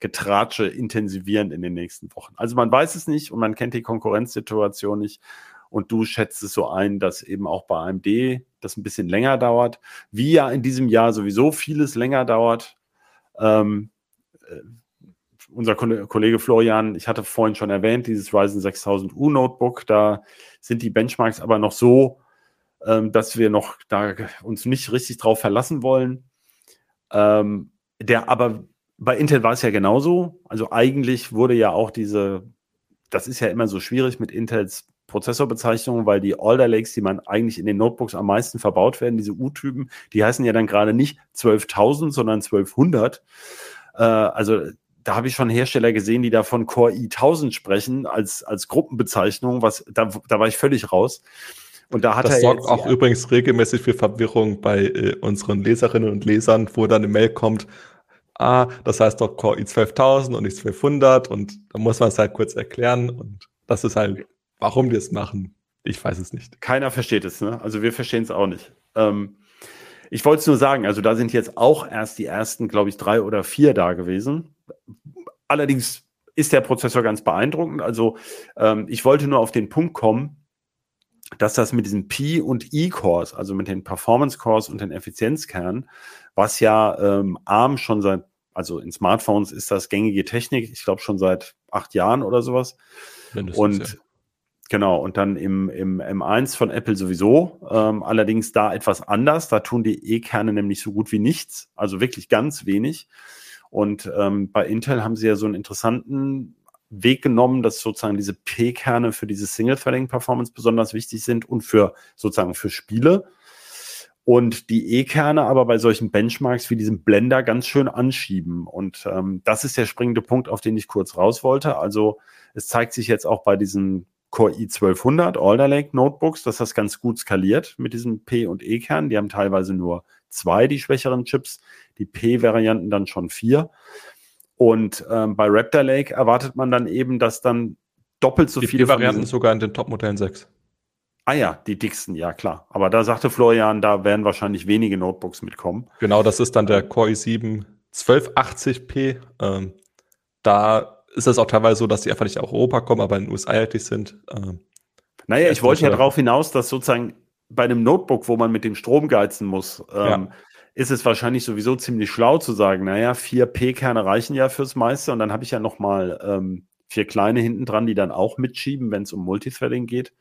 Getratsche intensivieren in den nächsten Wochen. Also man weiß es nicht und man kennt die Konkurrenzsituation nicht. Und du schätzt es so ein, dass eben auch bei AMD das ein bisschen länger dauert. Wie ja in diesem Jahr sowieso vieles länger dauert, unser Kollege Florian, ich hatte vorhin schon erwähnt, dieses Ryzen 6000U Notebook, da sind die Benchmarks aber noch so, dass wir noch da uns nicht richtig drauf verlassen wollen. Der aber bei Intel war es ja genauso. Also eigentlich wurde ja auch diese, das ist ja immer so schwierig mit Intels Prozessorbezeichnungen, weil die Alder Lakes, die man eigentlich in den Notebooks am meisten verbaut werden, diese U-Typen, die heißen ja dann gerade nicht 12.000, sondern 1200. Also da habe ich schon Hersteller gesehen, die da von Core i1000 sprechen als Gruppenbezeichnung, was da war ich völlig raus. Und da hat das sorgt auch übrigens regelmäßig für Verwirrung bei unseren Leserinnen und Lesern, wo dann eine Mail kommt, das heißt doch Core i12000 und nicht 1200 und da muss man es halt kurz erklären und das ist halt, warum die es machen, ich weiß es nicht. Keiner versteht es, ne? Also wir verstehen es auch nicht. Ich wollte es nur sagen, also da sind jetzt auch erst die ersten, glaube ich, 3 oder 4 da gewesen. Allerdings ist der Prozessor ganz beeindruckend, also ich wollte nur auf den Punkt kommen, dass das mit diesen P- und E-Cores, also mit den Performance-Cores und den Effizienzkernen, was ja ARM schon seit, also in Smartphones ist das gängige Technik, ich glaube schon seit 8 Jahren oder sowas. Mindestens, und ja. Genau, und dann im M1 von Apple sowieso, allerdings da etwas anders, da tun die E-Kerne nämlich so gut wie nichts, also wirklich ganz wenig. Und bei Intel haben sie ja so einen interessanten Weg genommen, dass sozusagen diese P-Kerne für diese Single-Threading-Performance besonders wichtig sind und für sozusagen für Spiele. Und die E-Kerne aber bei solchen Benchmarks wie diesem Blender ganz schön anschieben. Und das ist der springende Punkt, auf den ich kurz raus wollte. Also es zeigt sich jetzt auch bei diesen Core i1200 Alder Lake Notebooks, dass das ganz gut skaliert mit diesen P- und E-Kernen. Die haben teilweise nur 2, die schwächeren Chips, die P-Varianten dann schon 4. Und bei Raptor Lake erwartet man dann eben, dass dann doppelt so viele Varianten sogar in den Top-Modellen 6. Ah ja, die dicksten, ja klar. Aber da sagte Florian, da werden wahrscheinlich wenige Notebooks mitkommen. Genau, das ist dann der Core i7 1280p. Da ist es auch teilweise so, dass die einfach nicht nach Europa kommen, aber in den USA eigentlich sind. Naja, ich wollte ja darauf hinaus, dass sozusagen bei einem Notebook, wo man mit dem Strom geizen muss, ist es wahrscheinlich sowieso ziemlich schlau zu sagen, naja, 4 P-Kerne reichen ja fürs meiste und dann habe ich ja nochmal 4 kleine hinten dran, die dann auch mitschieben, wenn es um Multithreading geht.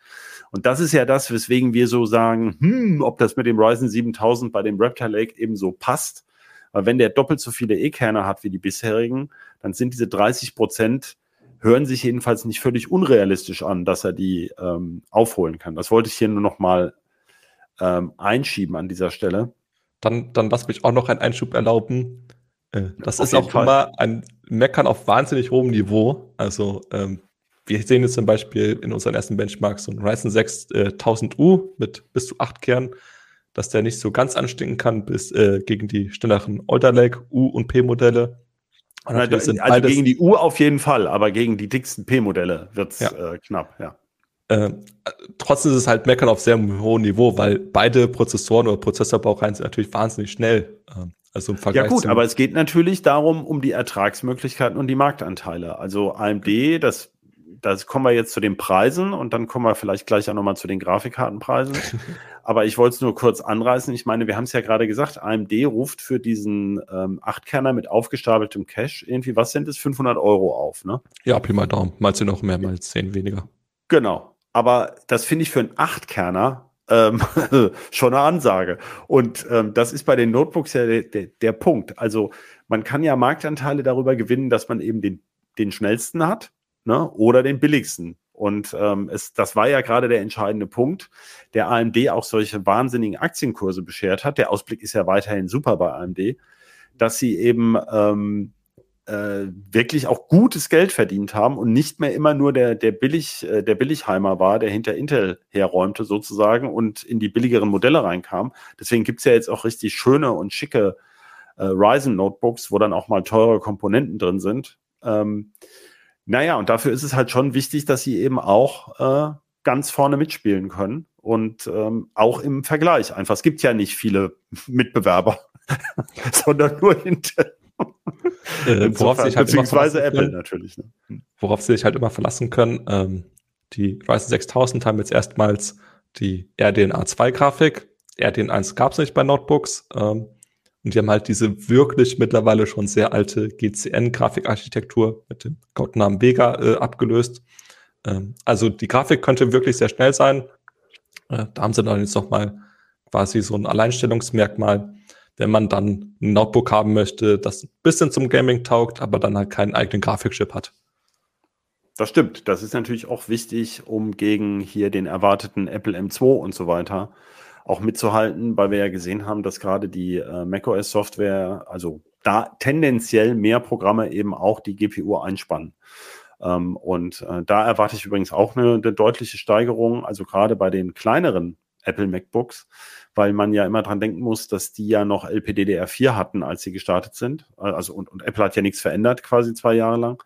Und das ist ja das, weswegen wir so sagen, ob das mit dem Ryzen 7000 bei dem Raptor Lake eben so passt. Weil wenn der doppelt so viele E-Kerne hat wie die bisherigen, dann sind diese 30%, hören sich jedenfalls nicht völlig unrealistisch an, dass er die aufholen kann. Das wollte ich hier nur nochmal einschieben an dieser Stelle. Dann lass mich auch noch einen Einschub erlauben. Das ist auch immer ein Meckern auf wahnsinnig hohem Niveau. Also wir sehen jetzt zum Beispiel in unseren ersten Benchmarks so einen Ryzen 6000U mit bis zu 8 Kernen, dass der nicht so ganz anstinken kann bis gegen die schnelleren Alder Lake U- und P-Modelle. Und also gegen die U auf jeden Fall, aber gegen die dicksten P-Modelle wird es knapp, ja. Trotzdem ist es halt Meckern auf sehr hohem Niveau, weil beide Prozessoren oder Prozessorbaureihen sind natürlich wahnsinnig schnell. Also im Vergleich. Ja gut, aber es geht natürlich darum, um die Ertragsmöglichkeiten und die Marktanteile. Also AMD, das kommen wir jetzt zu den Preisen und dann kommen wir vielleicht gleich auch nochmal zu den Grafikkartenpreisen. Aber ich wollte es nur kurz anreißen. Ich meine, wir haben es ja gerade gesagt, AMD ruft für diesen 8-Kerner mit aufgestapeltem Cache irgendwie, was sind es, 500 €, auf, ne? Ja, Pi mal Daumen. Mal 10 noch mehr, mal 10 weniger. Genau. Aber das finde ich für einen 8-Kerner schon eine Ansage. Und das ist bei den Notebooks ja der Punkt. Also man kann ja Marktanteile darüber gewinnen, dass man eben den schnellsten hat, ne, oder den billigsten. Und das war ja gerade der entscheidende Punkt, der AMD auch solche wahnsinnigen Aktienkurse beschert hat. Der Ausblick ist ja weiterhin super bei AMD, dass sie eben wirklich auch gutes Geld verdient haben und nicht mehr immer nur der Billigheimer war, der hinter Intel herräumte sozusagen und in die billigeren Modelle reinkam. Deswegen gibt es ja jetzt auch richtig schöne und schicke Ryzen Notebooks, wo dann auch mal teure Komponenten drin sind. Naja, und dafür ist es halt schon wichtig, dass sie eben auch ganz vorne mitspielen können und auch im Vergleich einfach. Es gibt ja nicht viele Mitbewerber, sondern nur Intel. Worauf sie sich halt beziehungsweise immer Apple natürlich. Ne? Worauf sie sich halt immer verlassen können. Die Ryzen 6000 haben jetzt erstmals die RDNA 2 Grafik. RDNA 1 gab es nicht bei Notebooks. Und die haben halt diese wirklich mittlerweile schon sehr alte GCN-Grafikarchitektur mit dem Codenamen Vega abgelöst. Also die Grafik könnte wirklich sehr schnell sein. Da haben sie dann jetzt nochmal quasi so ein Alleinstellungsmerkmal, wenn man dann ein Notebook haben möchte, das ein bisschen zum Gaming taugt, aber dann halt keinen eigenen Grafikchip hat. Das stimmt. Das ist natürlich auch wichtig, um gegen hier den erwarteten Apple M2 und so weiter auch mitzuhalten, weil wir ja gesehen haben, dass gerade die macOS-Software, also da tendenziell mehr Programme eben auch die GPU einspannen. Da erwarte ich übrigens auch eine deutliche Steigerung, also gerade bei den kleineren Apple MacBooks, weil man ja immer dran denken muss, dass die ja noch LPDDR4 hatten, als sie gestartet sind. Also und Apple hat ja nichts verändert, quasi 2 Jahre lang.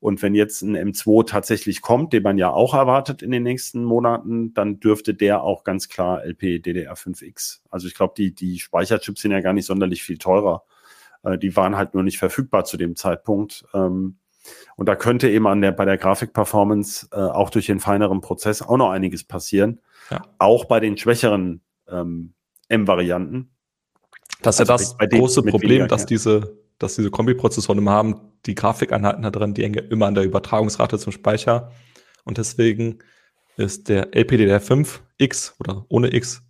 Und wenn jetzt ein M2 tatsächlich kommt, den man ja auch erwartet in den nächsten Monaten, dann dürfte der auch ganz klar LPDDR5X. Also ich glaube, die Speicherchips sind ja gar nicht sonderlich viel teurer. Die waren halt nur nicht verfügbar zu dem Zeitpunkt. Und da könnte eben bei der Grafikperformance auch durch den feineren Prozess auch noch einiges passieren. Ja. Auch bei den schwächeren M-Varianten. Das ist also ja das große Problem, weniger, dass diese Kombi-Prozessoren immer haben, die Grafikeinheiten da drin, die hängen immer an der Übertragungsrate zum Speicher. Und deswegen ist der LPDDR5X oder ohne X,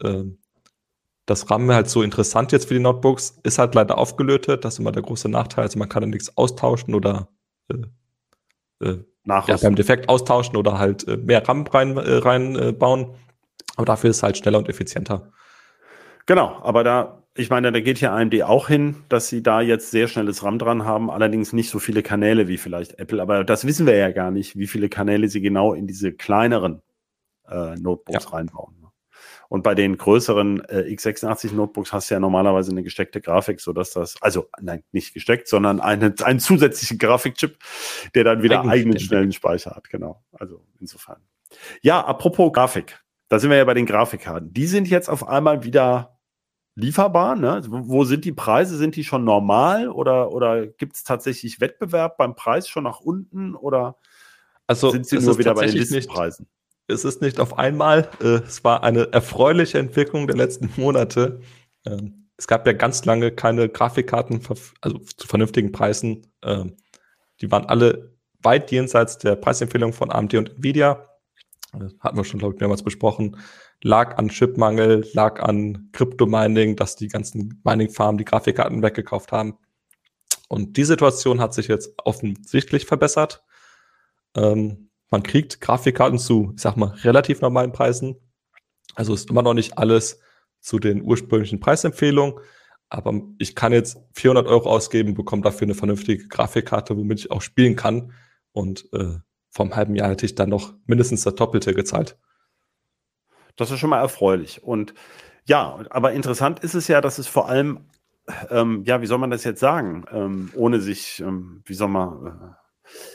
das RAM halt so interessant jetzt für die Notebooks, ist halt leider aufgelötet. Das ist immer der große Nachteil. Also man kann da nichts austauschen oder beim Defekt austauschen oder halt mehr RAM reinbauen. Aber dafür ist es halt schneller und effizienter. Genau, aber da geht hier AMD auch hin, dass sie da jetzt sehr schnelles RAM dran haben, allerdings nicht so viele Kanäle wie vielleicht Apple. Aber das wissen wir ja gar nicht, wie viele Kanäle sie genau in diese kleineren Notebooks reinbauen. Und bei den größeren x86-Notebooks hast du ja normalerweise eine gesteckte Grafik, sodass nicht gesteckt, sondern einen zusätzlichen Grafikchip, der dann wieder eigenen schnellen Speicher hat. Genau, also insofern. Ja, apropos Grafik. Da sind wir ja bei den Grafikkarten. Die sind jetzt auf einmal wieder lieferbar, ne? Wo sind die Preise? Sind die schon normal oder gibt es tatsächlich Wettbewerb beim Preis schon nach unten? Oder also sind sie nur wieder bei den Listenpreisen? Es ist nicht auf einmal. Es war eine erfreuliche Entwicklung der letzten Monate. Es gab ja ganz lange keine Grafikkarten, also zu vernünftigen Preisen. Die waren alle weit jenseits der Preisempfehlung von AMD und Nvidia. Hatten wir schon, glaube ich, mehrmals besprochen. Lag an Chipmangel, lag an Kryptomining, dass die ganzen Mining-Farmen die Grafikkarten weggekauft haben. Und die Situation hat sich jetzt offensichtlich verbessert. Man kriegt Grafikkarten zu, ich sag mal, relativ normalen Preisen. Also ist immer noch nicht alles zu den ursprünglichen Preisempfehlungen. Aber ich kann jetzt 400 Euro ausgeben, bekomme dafür eine vernünftige Grafikkarte, womit ich auch spielen kann. Und vor einem halben Jahr hätte ich dann noch mindestens das Doppelte gezahlt. Das ist schon mal erfreulich. Und ja, aber interessant ist es ja, dass es vor allem, wie soll man das jetzt sagen, ohne sich,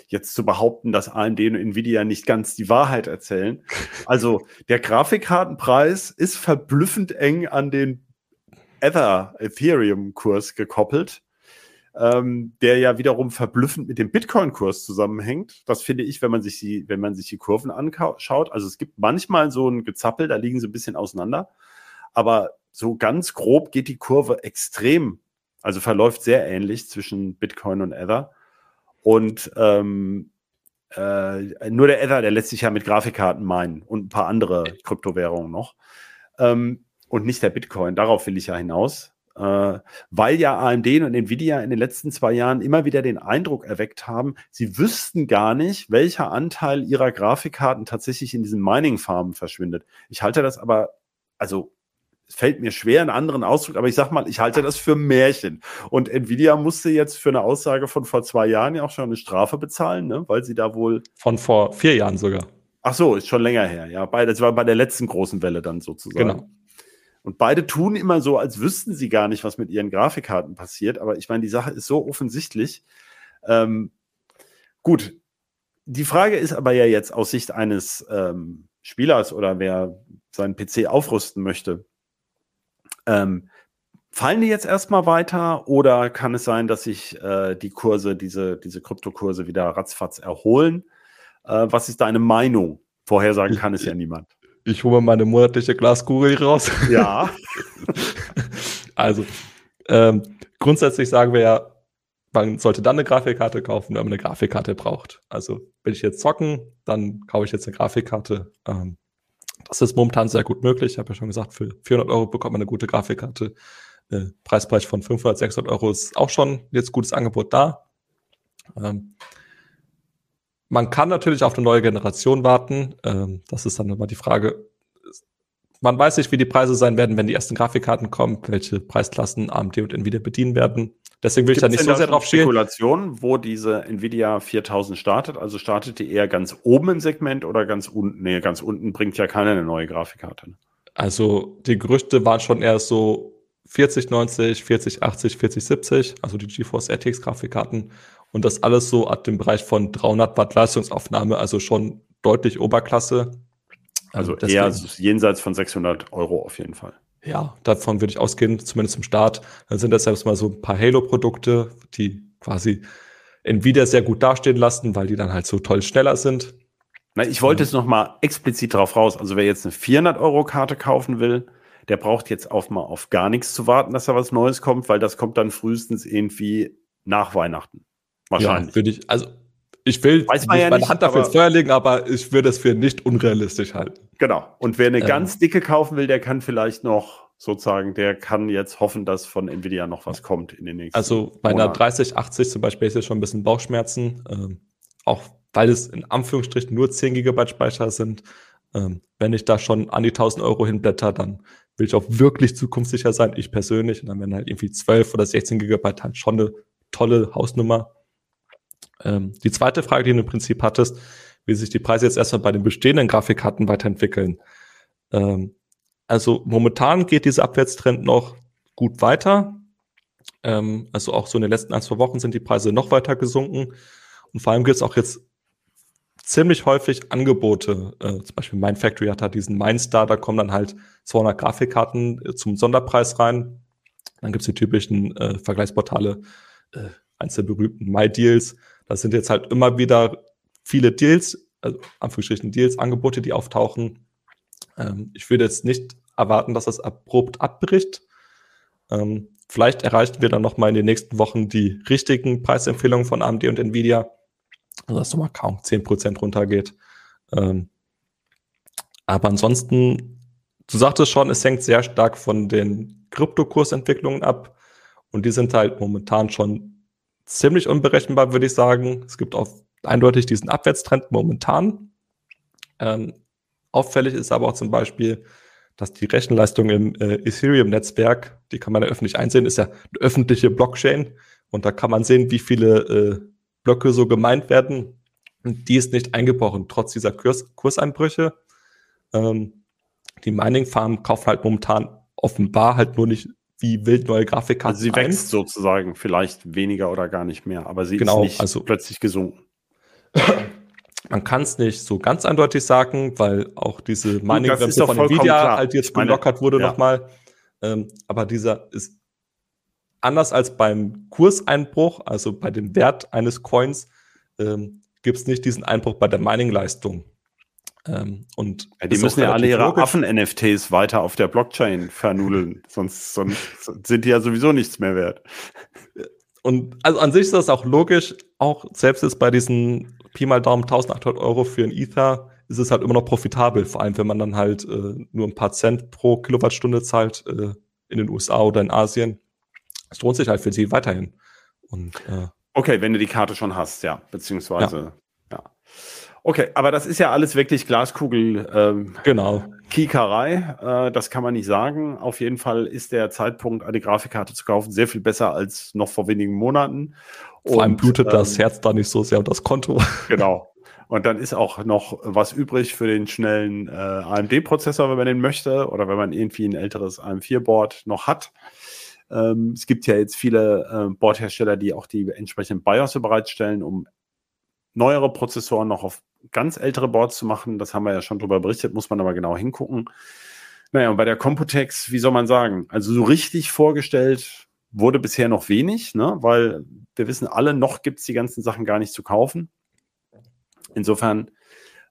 jetzt zu behaupten, dass AMD und Nvidia nicht ganz die Wahrheit erzählen. Also der Grafikkartenpreis ist verblüffend eng an den Ethereum-Kurs gekoppelt, der ja wiederum verblüffend mit dem Bitcoin-Kurs zusammenhängt. Das finde ich, wenn man sich die Kurven anschaut. Also es gibt manchmal so ein Gezappel, da liegen sie ein bisschen auseinander. Aber so ganz grob geht die Kurve extrem, also verläuft sehr ähnlich zwischen Bitcoin und Ether. Und nur der Ether, der lässt sich ja mit Grafikkarten meinen und ein paar andere Kryptowährungen noch. Und nicht der Bitcoin, darauf will ich ja hinaus. Weil ja AMD und Nvidia in den letzten 2 Jahren immer wieder den Eindruck erweckt haben, sie wüssten gar nicht, welcher Anteil ihrer Grafikkarten tatsächlich in diesen Mining-Farmen verschwindet. Ich halte das aber, es fällt mir schwer, einen anderen Ausdruck, aber ich sag mal, ich halte das für Märchen. Und Nvidia musste jetzt für eine Aussage von vor 2 Jahren ja auch schon eine Strafe bezahlen, ne? Weil sie da wohl... Von vor 4 Jahren sogar. Ach so, ist schon länger her. Ja, das war bei der letzten großen Welle dann sozusagen. Genau. Und beide tun immer so, als wüssten sie gar nicht, was mit ihren Grafikkarten passiert. Aber ich meine, die Sache ist so offensichtlich. Gut, die Frage ist aber ja jetzt aus Sicht eines Spielers oder wer seinen PC aufrüsten möchte, fallen die jetzt erstmal weiter oder kann es sein, dass sich die Kurse, diese Kryptokurse wieder ratzfatz erholen? Was ist deine Meinung? Vorhersagen kann es ja niemand. Ich hole meine monatliche Glaskugel raus. Ja. Also, Grundsätzlich sagen wir ja, man sollte dann eine Grafikkarte kaufen, wenn man eine Grafikkarte braucht. Also will ich jetzt zocken, dann kaufe ich jetzt eine Grafikkarte. Das ist momentan sehr gut möglich. Ich habe ja schon gesagt, für 400 Euro bekommt man eine gute Grafikkarte. Preisbereich von 500, 600 Euro ist auch schon jetzt gutes Angebot da. Man kann natürlich auf eine neue Generation warten. Das ist dann immer die Frage. Man weiß nicht, wie die Preise sein werden, wenn die ersten Grafikkarten kommen, welche Preisklassen AMD und Nvidia bedienen werden. Deswegen will ich da nicht so sehr drauf stehen. Gibt es Spekulationen, wo diese Nvidia 4000 startet? Also startet die eher ganz oben im Segment oder ganz unten? Nee, ganz unten bringt ja keiner eine neue Grafikkarte. Also die Gerüchte waren schon eher so 4090, 4080, 4070, also die GeForce RTX Grafikkarten. Und das alles so ab dem Bereich von 300 Watt Leistungsaufnahme, also schon deutlich Oberklasse. Also eher jenseits von 600 Euro auf jeden Fall. Ja, davon würde ich ausgehen, zumindest zum Start. Dann sind das selbst mal so ein paar Halo-Produkte, die quasi Nvidia sehr gut dastehen lassen, weil die dann halt so toll schneller sind. Na, ich wollte jetzt nochmal explizit drauf raus. Also wer jetzt eine 400-Euro-Karte kaufen will, der braucht jetzt auch mal auf gar nichts zu warten, dass da was Neues kommt, weil das kommt dann frühestens irgendwie nach Weihnachten. Wahrscheinlich. Ja, würde ich, also ich will weiß man nicht ja meine nicht, Hand dafür ins Feuer legen, aber ich würde es für nicht unrealistisch halten. Genau. Und wer eine ganz dicke kaufen will, der kann vielleicht noch sozusagen, der kann jetzt hoffen, dass von Nvidia noch was kommt in den nächsten Also bei einer 3080 zum Beispiel ist jetzt schon ein bisschen Bauchschmerzen. Auch weil es in Anführungsstrichen nur 10 GB Speicher sind. Wenn ich da schon an die 1000 Euro hinblätter, dann will ich auch wirklich zukunftssicher sein, ich persönlich. Und dann werden halt irgendwie 12 oder 16 GB halt schon eine tolle Hausnummer. Die zweite Frage, die du im Prinzip hattest, wie sich die Preise jetzt erstmal bei den bestehenden Grafikkarten weiterentwickeln. Also momentan geht dieser Abwärtstrend noch gut weiter. Also auch so in den letzten 1-2 Wochen sind die Preise noch weiter gesunken. Und vor allem gibt es auch jetzt ziemlich häufig Angebote. Zum Beispiel Mindfactory hat da diesen Mindstar, da kommen dann halt 200 Grafikkarten zum Sonderpreis rein. Dann gibt es die typischen Vergleichsportale, eins der berühmten MyDeals. Das sind jetzt halt immer wieder viele Deals, also Anführungsstrichen Deals, Angebote, die auftauchen. Ich würde jetzt nicht erwarten, dass das abrupt abbricht. Vielleicht erreichen wir dann nochmal in den nächsten Wochen die richtigen Preisempfehlungen von AMD und Nvidia, also dass nochmal kaum 10% runtergeht. Aber ansonsten, du sagtest schon, es hängt sehr stark von den Kryptokursentwicklungen ab und die sind halt momentan schon ziemlich unberechenbar, würde ich sagen. Es gibt auch eindeutig diesen Abwärtstrend momentan. Auffällig ist aber auch zum Beispiel, dass die Rechenleistung im Ethereum-Netzwerk, die kann man ja öffentlich einsehen, ist ja eine öffentliche Blockchain und da kann man sehen, wie viele Blöcke so gemeint werden. Und die ist nicht eingebrochen, trotz dieser Kurseinbrüche. Die Mining-Farm kaufen halt momentan offenbar halt nur nicht wie wild neue Grafikkarten. Also sie wächst sozusagen vielleicht weniger oder gar nicht mehr, aber sie ist nicht also plötzlich gesunken. Man kann es nicht so ganz eindeutig sagen, weil auch diese Mining-Rente von Nvidia halt jetzt gelockert wurde nochmal. Aber dieser ist anders als beim Kurseinbruch, also bei dem Wert eines Coins, gibt es nicht diesen Einbruch bei der Mining-Leistung. Und ja, die müssen ja alle ihre Affen-NFTs weiter auf der Blockchain vernudeln, sonst sind die ja sowieso nichts mehr wert. Und also an sich ist das auch logisch, auch selbst jetzt bei diesen Pi mal Daumen 1800 Euro für ein Ether ist es halt immer noch profitabel, vor allem wenn man dann halt nur ein paar Cent pro Kilowattstunde zahlt in den USA oder in Asien. Es lohnt sich halt für sie weiterhin. Und, okay, wenn du die Karte schon hast, ja, beziehungsweise, ja. Okay, aber das ist ja alles wirklich Glaskugel, Kiekerei, das kann man nicht sagen. Auf jeden Fall ist der Zeitpunkt, eine Grafikkarte zu kaufen, sehr viel besser als noch vor wenigen Monaten. Vor allem blutet das Herz da nicht so sehr und das Konto. Genau. Und dann ist auch noch was übrig für den schnellen AMD-Prozessor, wenn man den möchte, oder wenn man irgendwie ein älteres AM4-Board noch hat. Es gibt ja jetzt viele Boardhersteller, die auch die entsprechenden BIOS bereitstellen, um neuere Prozessoren noch auf ganz ältere Boards zu machen. Das haben wir ja schon drüber berichtet, muss man aber genau hingucken. Naja, und bei der Computex, wie soll man sagen, also so richtig vorgestellt wurde bisher noch wenig, ne? Weil wir wissen alle, noch gibt es die ganzen Sachen gar nicht zu kaufen. Insofern,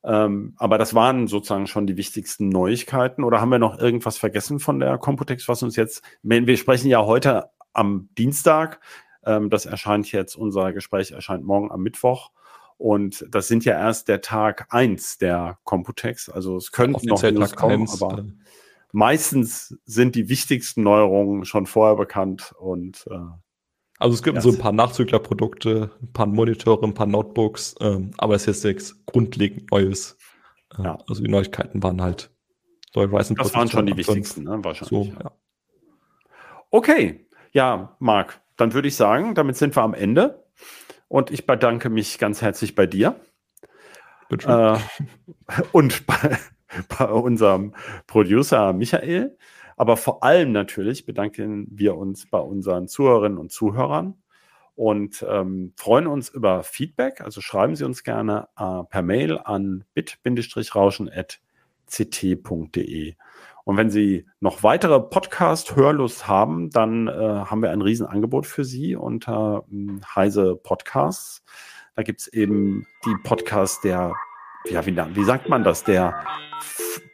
aber das waren sozusagen schon die wichtigsten Neuigkeiten. Oder haben wir noch irgendwas vergessen von der Computex, was uns jetzt, wir sprechen ja heute am Dienstag. Das erscheint jetzt, unser Gespräch erscheint morgen am Mittwoch. Und das sind ja erst der Tag 1 der Computex. Also es könnten noch News kommen, aber meistens sind die wichtigsten Neuerungen schon vorher bekannt. Und also es gibt so ein paar Nachzüglerprodukte, ein paar Monitore, ein paar Notebooks, aber es ist jetzt nichts grundlegend Neues. Ja. Also die Neuigkeiten waren halt neue Ryzen. Das waren schon die wichtigsten, ne? Wahrscheinlich. So, ja. Okay, ja, Marc, dann würde ich sagen, damit sind wir am Ende. Und ich bedanke mich ganz herzlich bei dir und bei unserem Producer Michael. Aber vor allem natürlich bedanken wir uns bei unseren Zuhörerinnen und Zuhörern und freuen uns über Feedback. Also schreiben Sie uns gerne per Mail an bit-rauschen@ct.de. Und wenn Sie noch weitere Podcast-Hörlust haben, dann haben wir ein Riesenangebot für Sie unter Heise Podcasts. Da gibt es eben die Podcasts der, ja, wie sagt man das, der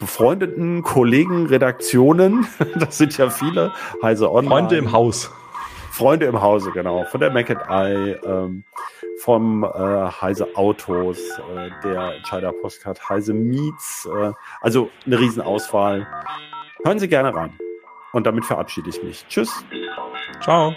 befreundeten Kollegen, Redaktionen. Das sind ja viele. Heise Online. Freunde im Haus. Freunde im Hause, genau. Von der Mac and I, vom Heise Autos, der Entscheider Postcard, Heise Meets. Also eine Riesenauswahl. Hören Sie gerne rein. Und damit verabschiede ich mich. Tschüss. Ciao.